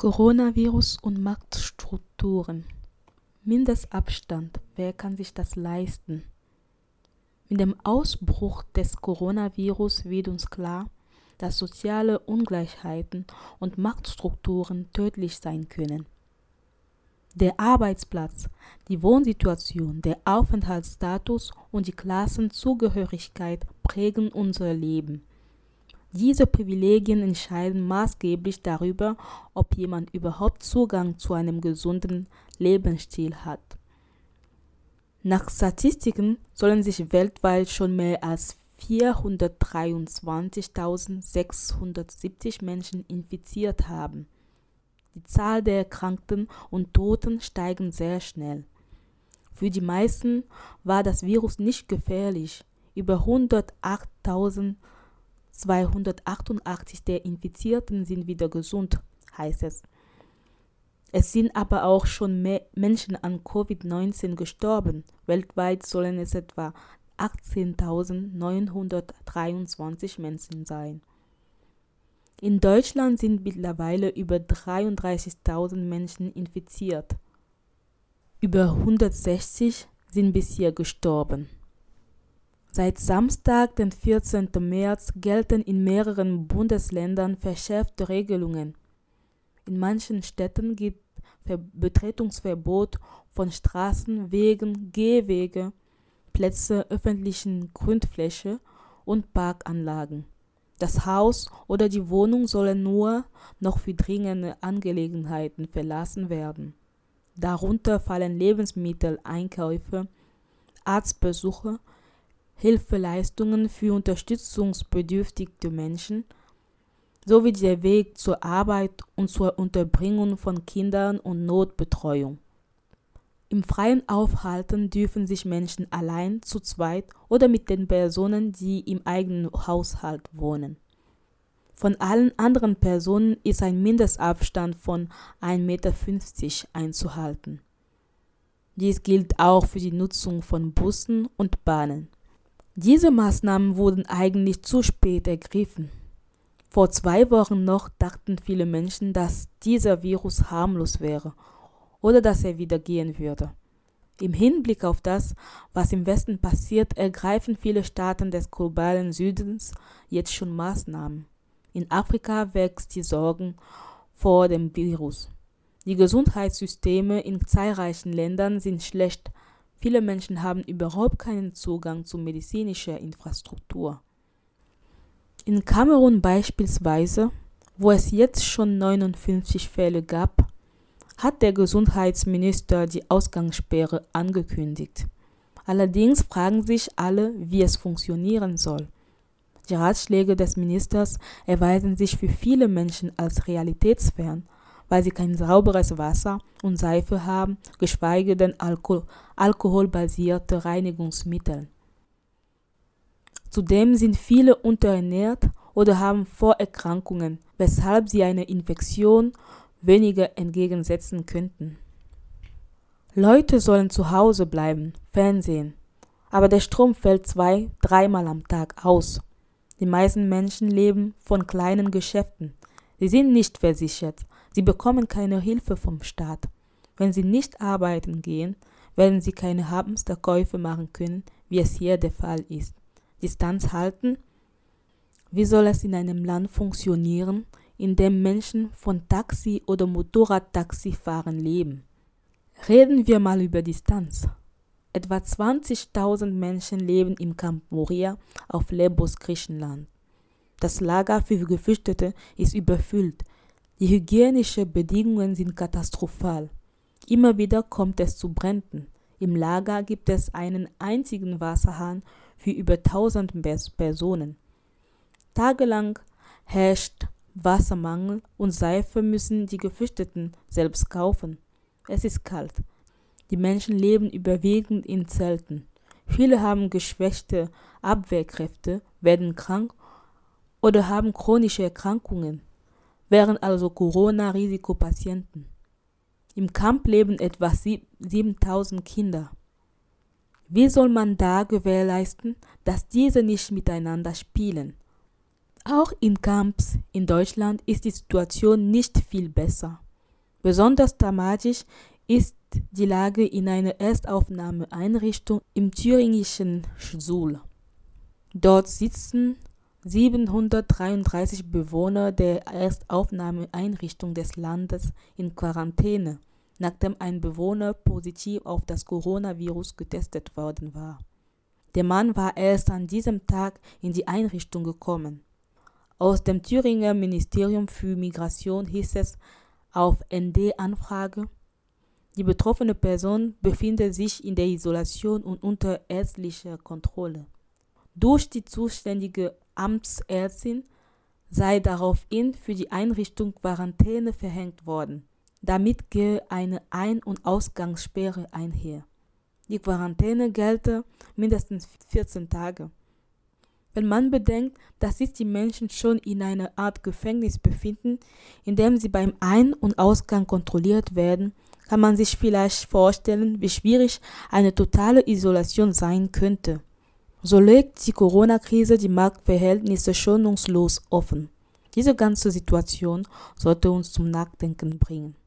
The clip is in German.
Coronavirus und Marktstrukturen. Mindestabstand, wer kann sich das leisten? Mit dem Ausbruch des Coronavirus wird uns klar, dass soziale Ungleichheiten und Marktstrukturen tödlich sein können. Der Arbeitsplatz, die Wohnsituation, der Aufenthaltsstatus und die Klassenzugehörigkeit prägen unser Leben. Diese Privilegien entscheiden maßgeblich darüber, ob jemand überhaupt Zugang zu einem gesunden Lebensstil hat. Nach Statistiken sollen sich weltweit schon mehr als 423.670 Menschen infiziert haben. Die Zahl der Erkrankten und Toten steigen sehr schnell. Für die meisten war das Virus nicht gefährlich. Über 108.288 der Infizierten sind wieder gesund, heißt es. Es sind aber auch schon mehr Menschen an COVID-19 gestorben. Weltweit sollen es etwa 18.923 Menschen sein. In Deutschland sind mittlerweile über 33.000 Menschen infiziert. Über 160 sind bisher gestorben. Seit Samstag, den 14. März, gelten in mehreren Bundesländern verschärfte Regelungen. In manchen Städten gilt Betretungsverbot von Straßen, Wegen, Gehwege, Plätze öffentlichen Grünfläche und Parkanlagen. Das Haus oder die Wohnung sollen nur noch für dringende Angelegenheiten verlassen werden. Darunter fallen Lebensmittel, Einkäufe, Arztbesuche, Hilfeleistungen für unterstützungsbedürftige Menschen sowie der Weg zur Arbeit und zur Unterbringung von Kindern und Notbetreuung. Im freien Aufhalten dürfen sich Menschen allein, zu zweit oder mit den Personen, die im eigenen Haushalt wohnen. Von allen anderen Personen ist ein Mindestabstand von 1,50 Meter einzuhalten. Dies gilt auch für die Nutzung von Bussen und Bahnen. Diese Maßnahmen wurden eigentlich zu spät ergriffen. Vor 2 Wochen noch dachten viele Menschen, dass dieser Virus harmlos wäre oder dass er wieder gehen würde. Im Hinblick auf das, was im Westen passiert, ergreifen viele Staaten des globalen Südens jetzt schon Maßnahmen. In Afrika wächst die Sorge vor dem Virus. Die Gesundheitssysteme in zahlreichen Ländern sind schlecht. Viele Menschen haben überhaupt keinen Zugang zu medizinischer Infrastruktur. In Kamerun beispielsweise, wo es jetzt schon 59 Fälle gab, hat der Gesundheitsminister die Ausgangssperre angekündigt. Allerdings fragen sich alle, wie es funktionieren soll. Die Ratschläge des Ministers erweisen sich für viele Menschen als realitätsfern, weil sie kein sauberes Wasser und Seife haben, geschweige denn alkoholbasierte Reinigungsmittel. Zudem sind viele unterernährt oder haben Vorerkrankungen, weshalb sie einer Infektion weniger entgegensetzen könnten. Leute sollen zu Hause bleiben, fernsehen, aber der Strom fällt 2-3 Mal am Tag aus. Die meisten Menschen leben von kleinen Geschäften. Sie sind nicht versichert. Sie bekommen keine Hilfe vom Staat. Wenn sie nicht arbeiten gehen, werden sie keine Hamsterkäufe machen können, wie es hier der Fall ist. Distanz halten? Wie soll es in einem Land funktionieren, in dem Menschen von Taxi- oder Motorradtaxifahren leben? Reden wir mal über Distanz. Etwa 20.000 Menschen leben im Camp Moria auf Lebos, Griechenland. Das Lager für Geflüchtete ist überfüllt. Die hygienischen Bedingungen sind katastrophal. Immer wieder kommt es zu Bränden. Im Lager gibt es einen einzigen Wasserhahn für über 1000 Personen. Tagelang herrscht Wassermangel und Seife müssen die Geflüchteten selbst kaufen. Es ist kalt. Die Menschen leben überwiegend in Zelten. Viele haben geschwächte Abwehrkräfte, werden krank oder haben chronische Erkrankungen, wären also Corona-Risikopatienten. Im Camp leben etwa 7.000 Kinder. Wie soll man da gewährleisten, dass diese nicht miteinander spielen? Auch in Camps in Deutschland ist die Situation nicht viel besser. Besonders dramatisch ist die Lage in einer Erstaufnahmeeinrichtung im thüringischen Suhl. Dort sitzen 733 Bewohner der Erstaufnahmeeinrichtung des Landes in Quarantäne, nachdem ein Bewohner positiv auf das Coronavirus getestet worden war. Der Mann war erst an diesem Tag in die Einrichtung gekommen. Aus dem Thüringer Ministerium für Migration hieß es auf ND-Anfrage: Die betroffene Person befindet sich in der Isolation und unter ärztlicher Kontrolle. Durch die zuständige Amtsärztin sei daraufhin für die Einrichtung Quarantäne verhängt worden. Damit gehe eine Ein- und Ausgangssperre einher. Die Quarantäne gelte mindestens 14 Tage. Wenn man bedenkt, dass sich die Menschen schon in einer Art Gefängnis befinden, in dem sie beim Ein- und Ausgang kontrolliert werden, kann man sich vielleicht vorstellen, wie schwierig eine totale Isolation sein könnte. So legt die Corona-Krise die Marktverhältnisse schonungslos offen. Diese ganze Situation sollte uns zum Nachdenken bringen.